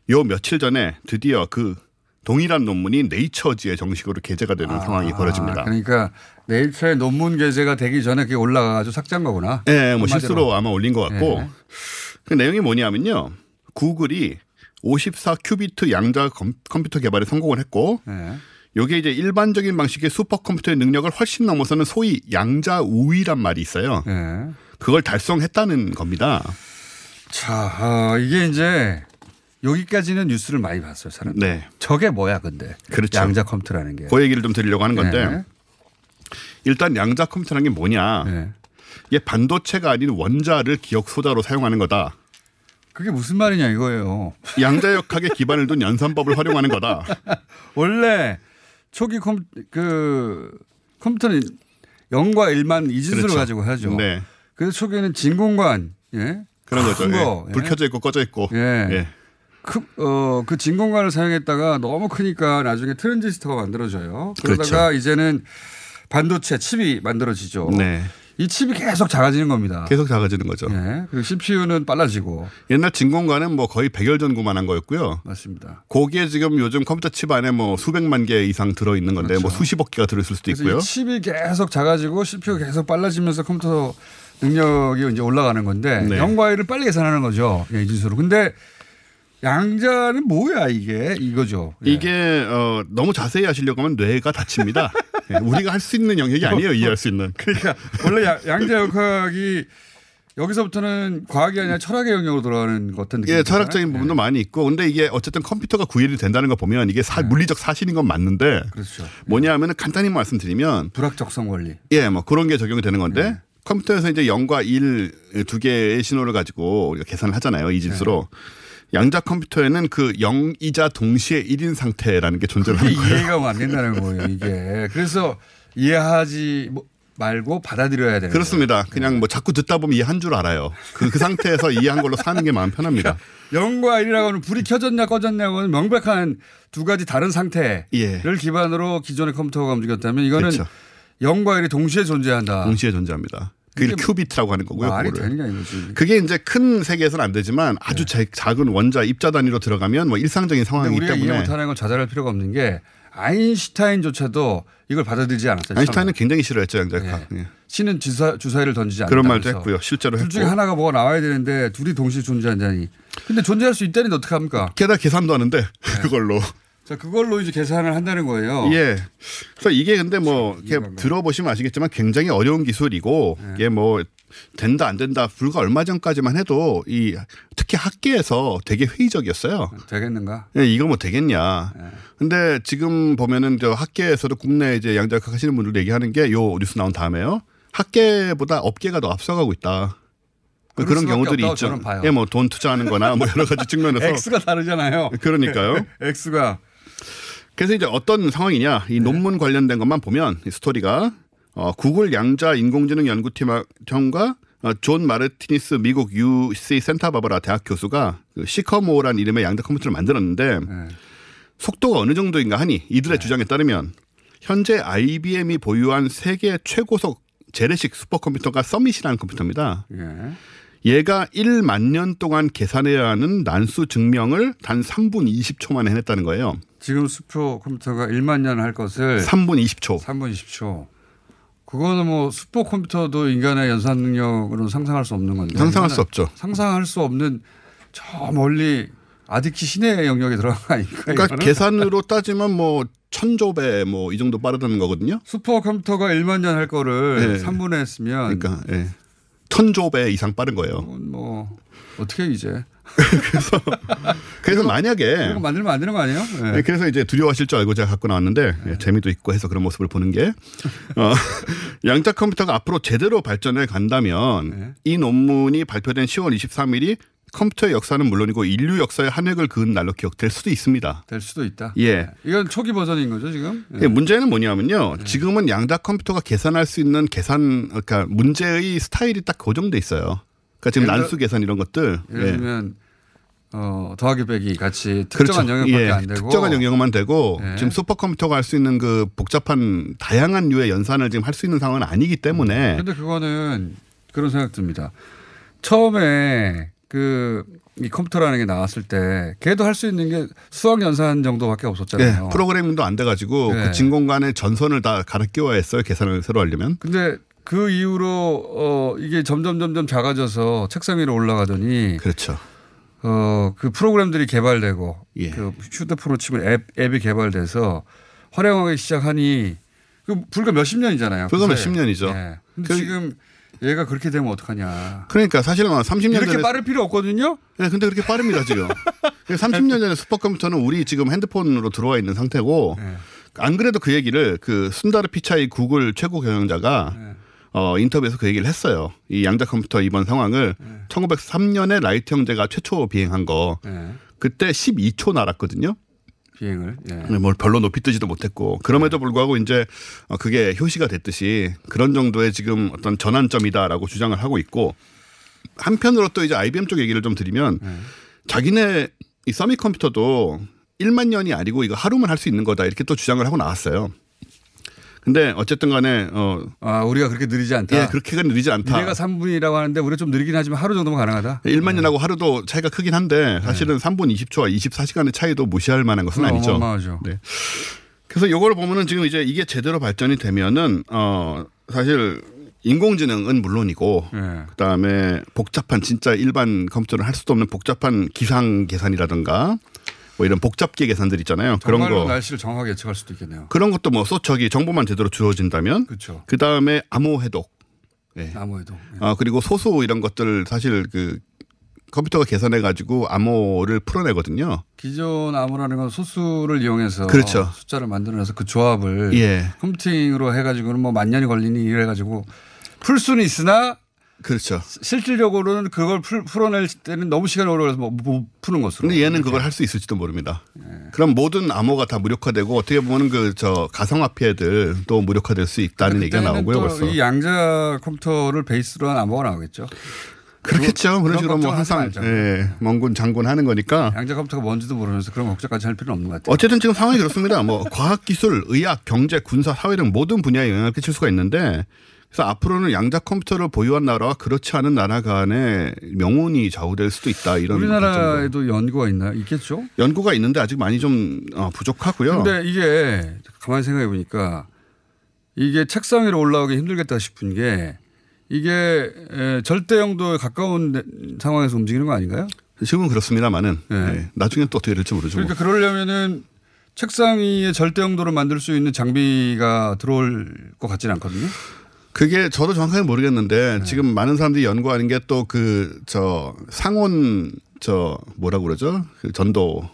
요 며칠 전에 드디어 그 동일한 논문이 네이처지에 정식으로 게재가 되는 상황이 벌어집니다. 그러니까 네이처에 논문 게재가 되기 전에 그게 올라가서 삭제한 거구나. 네. 뭐 실수로 아마 올린 것 같고 네. 그 내용이 뭐냐면요. 구글이 54 큐비트 양자 컴퓨터 개발에 성공을 했고 네. 이게 이제 일반적인 방식의 슈퍼컴퓨터의 능력을 훨씬 넘어서는 소위 양자 우위란 말이 있어요. 네. 그걸 달성했다는 겁니다. 자, 이게 이제 여기까지는 뉴스를 많이 봤어요, 사람들. 네. 저게 뭐야, 근데. 그렇죠. 양자 컴퓨터라는 게. 그 얘기를 좀 드리려고 하는 건데 네. 일단 양자 컴퓨터라는 게 뭐냐. 네. 이게 반도체가 아닌 원자를 기억 소자로 사용하는 거다. 그게 무슨 말이냐 이거예요. 양자역학에 기반을 둔 연산법을 활용하는 거다. 원래 초기 컴퓨터는 0과 1만 이진수를 그렇죠. 가지고 하죠. 네. 그래서 초기에는 진공관. 예. 그런 거죠. 예. 불 켜져 있고 꺼져 있고. 예. 예. 그 진공관을 사용했다가 너무 크니까 나중에 트랜지스터가 만들어져요. 그러다가 그렇죠. 이제는 반도체 칩이 만들어지죠. 네. 이 칩이 계속 작아지는 겁니다. 계속 작아지는 거죠. 네. 그리고 CPU는 빨라지고. 옛날 진공관은 뭐 거의 백열전구만한 거였고요. 맞습니다. 거기에 지금 요즘 컴퓨터 칩 안에 뭐 수백만 개 이상 들어있는 건데 그렇죠. 뭐 수십억 개가 들어있을 수도 있고요. 이 칩이 계속 작아지고 CPU가 계속 빨라지면서 컴퓨터 능력이 이제 올라가는 건데 네. 0과 1을 빨리 계산하는 거죠. 예, 이진수로. 근데 양자는 뭐야 이게 이거죠. 예. 이게 너무 자세히 하시려고 하면 뇌가 다칩니다. 우리가 할 수 있는 영역이 아니에요. 이해할 수 있는. 그러니까 원래 양자역학이 여기서부터는 과학이 아니라 철학의 영역으로 돌아가는 것 같은 느낌이에요. 예, 철학적인 부분도 예. 많이 있고. 근데 이게 어쨌든 컴퓨터가 구현이 된다는 거 보면 이게 물리적 사실인 건 맞는데 그렇죠. 뭐냐 하면 간단히 말씀드리면 불확정성 원리. 예, 뭐 그런 게 적용이 되는 건데 예. 컴퓨터에서 이제 0과 1 두 개의 신호를 가지고 우리가 계산을 하잖아요. 이진수로. 예. 양자 컴퓨터에는 그 0이자 동시에 1인 상태라는 게 존재하는 거예요. 이해가 안 된다는 거예요. 이게. 그래서 이해하지 말고 받아들여야 돼요. 그렇습니다. 거예요. 그냥 뭐 자꾸 듣다 보면 이해한 줄 알아요. 그 상태에서 이해한 걸로 사는 게 마음 편합니다. 0과 1이라고 하면 불이 켜졌냐 꺼졌냐고 하는 명백한 두 가지 다른 상태를 예. 기반으로 기존의 컴퓨터가 움직였다면 이거는 그렇죠. 0과 1이 동시에 존재한다. 동시에 존재합니다. 그게 큐비트라고 하는 거고요. 말이 되냐 이거지. 그게 이제 큰 세계에서는 안 되지만 아주 네. 작은 원자 입자 단위로 들어가면 뭐 일상적인 상황이기 때문에. 우리가 이해 못하는 건 좌절할 필요가 없는 게 아인슈타인조차도 이걸 받아들이지 않았어요. 아인슈타인은 굉장히 싫어했죠. 양자역학. 네. 신은 주사위를 던지지 않았다. 그런 말도 했고요. 실제로 했고. 둘 중에 하나가 뭐가 나와야 되는데 둘이 동시에 존재한다니. 근데 존재할 수 있다니 어떡합니까. 게다가 계산도 하는데 네. 그걸로. 자, 그걸로 이제 계산을 한다는 거예요. 예. 그래서 이게 근데 뭐 이렇게 들어보시면 아시겠지만 굉장히 어려운 기술이고 네. 이게 뭐 된다 안 된다 불과 얼마 전까지만 해도 이 특히 학계에서 되게 회의적이었어요. 되겠는가? 예, 이거 뭐 되겠냐. 네. 근데 지금 보면은 저 학계에서도 국내 이제 양자역학 하시는 분들도 얘기하는 게 요 뉴스 나온 다음에요. 학계보다 업계가 더 앞서가고 있다. 그런 경우들이 있죠. 예, 뭐 돈 투자하는 거나 뭐 여러 가지 측면에서. X가 다르잖아요. 그러니까요. X가. 그래서 이제 어떤 상황이냐. 이 네. 논문 관련된 것만 보면 이 스토리가 구글 양자 인공지능 연구팀과 존 마르티니스 미국 UC 샌타바바라 대학 교수가 그 시커모라는 이름의 양자 컴퓨터를 만들었는데 네. 속도가 어느 정도인가 하니 이들의 네. 주장에 따르면 현재 IBM이 보유한 세계 최고속 재래식 슈퍼컴퓨터가 서밋이라는 컴퓨터입니다. 네. 얘가 1만 년 동안 계산해야 하는 난수 증명을 단 3분 20초 만에 해냈다는 거예요. 지금 수표 컴퓨터가 1만 년 할 것을 3분 20초. 3분 20초. 그거는 뭐 수포 컴퓨터도 인간의 연산 능력으로는 상상할 수 없는 건데. 상상할 수 없죠. 상상할 수 없는 저 멀리 아득히 신의 영역에 들어간 거 아닙니까? 그러니까 이거는? 계산으로 따지면 뭐 천조 배 뭐 이 정도 빠르다는 거거든요. 수포 컴퓨터가 1만 년 할 거를 네. 3분에 했으면. 그러니까 네. 천조 배 이상 빠른 거예요. 뭐 어떻게 이제. 그래서 만약에 만들면 안 되는 거 아니에요? 네. 그래서 이제 두려워하실 줄 알고 제가 갖고 나왔는데 네. 재미도 있고 해서 그런 모습을 보는 게 양자 컴퓨터가 앞으로 제대로 발전해 간다면 네. 이 논문이 발표된 10월 23일이 컴퓨터의 역사는 물론이고 인류 역사의 한 획을 그은 날로 기억될 수도 있습니다. 될 수도 있다. 예, 네. 이건 초기 버전인 거죠 지금? 예. 문제는 뭐냐면요. 네. 지금은 양자 컴퓨터가 계산할 수 있는 그러니까 문제의 스타일이 딱 고정돼 있어요. 그러니까 지금 난수 계산 이런 것들. 예를 들면 더하기 빼기 같이 특정한 그렇죠. 영역밖에 예, 안 되고. 특정한 영역만 되고 예. 지금 슈퍼컴퓨터가 할 수 있는 그 복잡한 다양한 류의 연산을 지금 할 수 있는 상황은 아니기 때문에. 그런데 그거는 그런 생각 듭니다. 처음에 그 이 컴퓨터라는 게 나왔을 때 걔도 할 수 있는 게 수학 연산 정도밖에 없었잖아요. 예, 프로그래밍도 안 돼가지고 예. 그 진공 간의 전선을 다 갈아 끼워야 했어요. 계산을 새로 하려면. 근데 그 이후로 이게 점점 작아져서 책상 위로 올라가더니. 그렇죠. 그 프로그램들이 개발되고 예. 그 휴대폰으로 치면 앱이 개발돼서 활용하기 시작하니 그 불과 몇십 년이잖아요. 불과 몇십 년이죠. 예. 근데 지금 얘가 그렇게 되면 어떡하냐. 그러니까 사실은 30년 이렇게 전에 빠를 필요 없거든요. 네, 근데 그렇게 빠릅니다 지금. 30년 전에 슈퍼컴퓨터는 우리 지금 핸드폰으로 들어와 있는 상태고 예. 안 그래도 그 얘기를 그 순다르 피차이 구글 최고 경영자가 예. 인터뷰에서 그 얘기를 했어요. 이 양자 컴퓨터 이번 상황을 1903년에 라이트 형제가 최초 비행한 거. 네. 그때 12초 날았거든요. 비행을. 네. 뭘 별로 높이 뜨지도 못했고. 그럼에도 불구하고 이제 그게 효시가 됐듯이 그런 정도의 지금 어떤 전환점이다라고 주장을 하고 있고 한편으로 또 이제 IBM 쪽 얘기를 좀 드리면 자기네 이 서밋 컴퓨터도 1만 년이 아니고 이거 하루만 할 수 있는 거다 이렇게 또 주장을 하고 나왔어요. 근데 어쨌든 간에 우리가 그렇게 느리지 않다. 예, 그렇게가 느리지 않다. 미래가 3분이라고 하는데 우리가 좀 느리긴 하지만 하루 정도면 가능하다. 1만 년하고 하루도 차이가 크긴 한데 사실은 3분 20초와 24시간의 차이도 무시할 만한 것은 아니죠. 어마어마하죠. 네. 그래서 요걸 보면은 지금 이제 이게 제대로 발전이 되면은 사실 인공지능은 물론이고 그다음에 복잡한 진짜 일반 컴퓨터를 할 수도 없는 복잡한 기상 계산이라든가 뭐 이런 복잡계 계산들 있잖아요. 그런 거. 정말로 날씨를 정확하게 예측할 수도 있겠네요. 그런 것도 뭐 소척이 정보만 제대로 주어진다면. 그렇죠. 그다음에 암호해독. 네. 암호해독. 네. 그리고 소수 이런 것들 사실 그 컴퓨터가 계산해 가지고 암호를 풀어내거든요. 기존 암호라는 건 소수를 이용해서 그렇죠. 숫자를 만들어내서 그 조합을 예. 컴퓨팅으로 해가지고는 뭐 만 년이 걸리니 이래가지고 풀 수는 있으나 그렇죠. 실질적으로는 그걸 풀어낼 때는 너무 시간이 오래 걸려서 못 푸는 것으로. 근데 얘는 그걸 할 수 있을지도 모릅니다. 네. 그럼 모든 암호가 다 무력화되고 어떻게 보면 그 저 가상화폐들도 무력화될 수 있다는 얘기가 나오고요. 벌써 이 양자 컴퓨터를 베이스로 한 암호가 나오겠죠. 그렇겠죠. 그런 식으로 뭐 항상 예, 먼군 장군 하는 거니까. 양자 컴퓨터가 뭔지도 모르면서 그런 걱정까지 할 필요는 없는 것 같아요. 어쨌든 지금 상황이 그렇습니다. 뭐 과학기술, 의학, 경제, 군사, 사회 등 모든 분야에 영향을 끼칠 수가 있는데. 그래서 앞으로는 양자 컴퓨터를 보유한 나라와 그렇지 않은 나라 간의 명운이 좌우될 수도 있다. 이런 우리나라에도 관점으로. 연구가 있나요? 있겠죠. 연구가 있는데 아직 많이 좀 부족하고요. 그런데 이게 가만히 생각해 보니까 이게 책상 위로 올라오기 힘들겠다 싶은 게 이게 절대 영도에 가까운 상황에서 움직이는 거 아닌가요? 지금은 그렇습니다만은 네. 네. 나중에는 또 어떻게 될지 모르죠. 그러니까 그러려면은 책상 위에 절대 영도를 만들 수 있는 장비가 들어올 것 같지는 않거든요. 그게 저도 정확하게 모르겠는데 네. 지금 많은 사람들이 연구하는 게 또 그 저 상온 저 뭐라고 그러죠? 그 전도.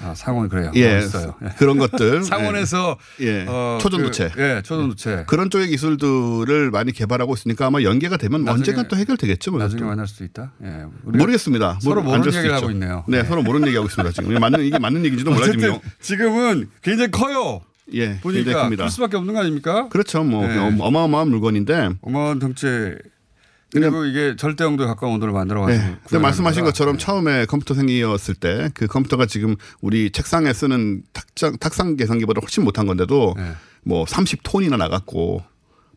아 상온 그래요. 예, 있어요. 그런 것들. 상온에서 예. 초전도체. 그, 예, 초전도체. 그런 쪽의 기술들을 많이 개발하고 있으니까 아마 연계가 되면 언젠가 또 해결되겠죠. 뭐 나중에 만날 수도 있다. 예, 모르겠습니다. 서로 모르는 얘기를 하고 있네요. 네, 네. 서로 모르는 얘기하고 있습니다. 지금 이게 맞는 얘기인지도 몰라요. 지금은 굉장히 커요. 예, 보니까 볼 수밖에 없는 거 아닙니까? 그렇죠. 뭐 예. 어마어마한 물건인데. 어마어마한 덩치. 그리고 이게 절대 영도에 가까운 온도를 만들어가지고. 예. 근데 말씀하신 것처럼 네. 처음에 컴퓨터 생기었을 때 그 컴퓨터가 지금 우리 책상에 쓰는 탁상 계산기보다 훨씬 못한 건데도 예. 뭐 30톤이나 나갔고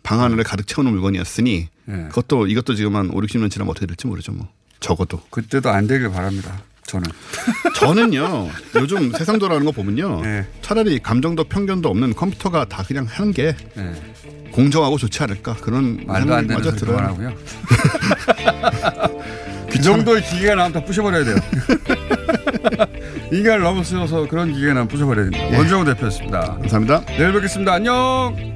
방 안을 가득 채우는 물건이었으니 예. 이것도 지금 한 5, 60년 지나면 어떻게 될지 모르죠. 뭐 적어도. 그때도 안 되길 바랍니다. 저는요. 요즘 세상 돌아가는 거 보면요. 네. 차라리 감정도 편견도 없는 컴퓨터가 다 그냥 하는 게 네. 공정하고 좋지 않을까. 그런 말도 안 되는 소리 그만하고요. 그 정도의 기계가 나오면 다 부셔버려야 돼요. 인간을 너무 쓰여서 그런 기계가 나오면 부셔버려야 됩니다. 네. 원종우 대표였습니다. 감사합니다. 내일 뵙겠습니다. 안녕.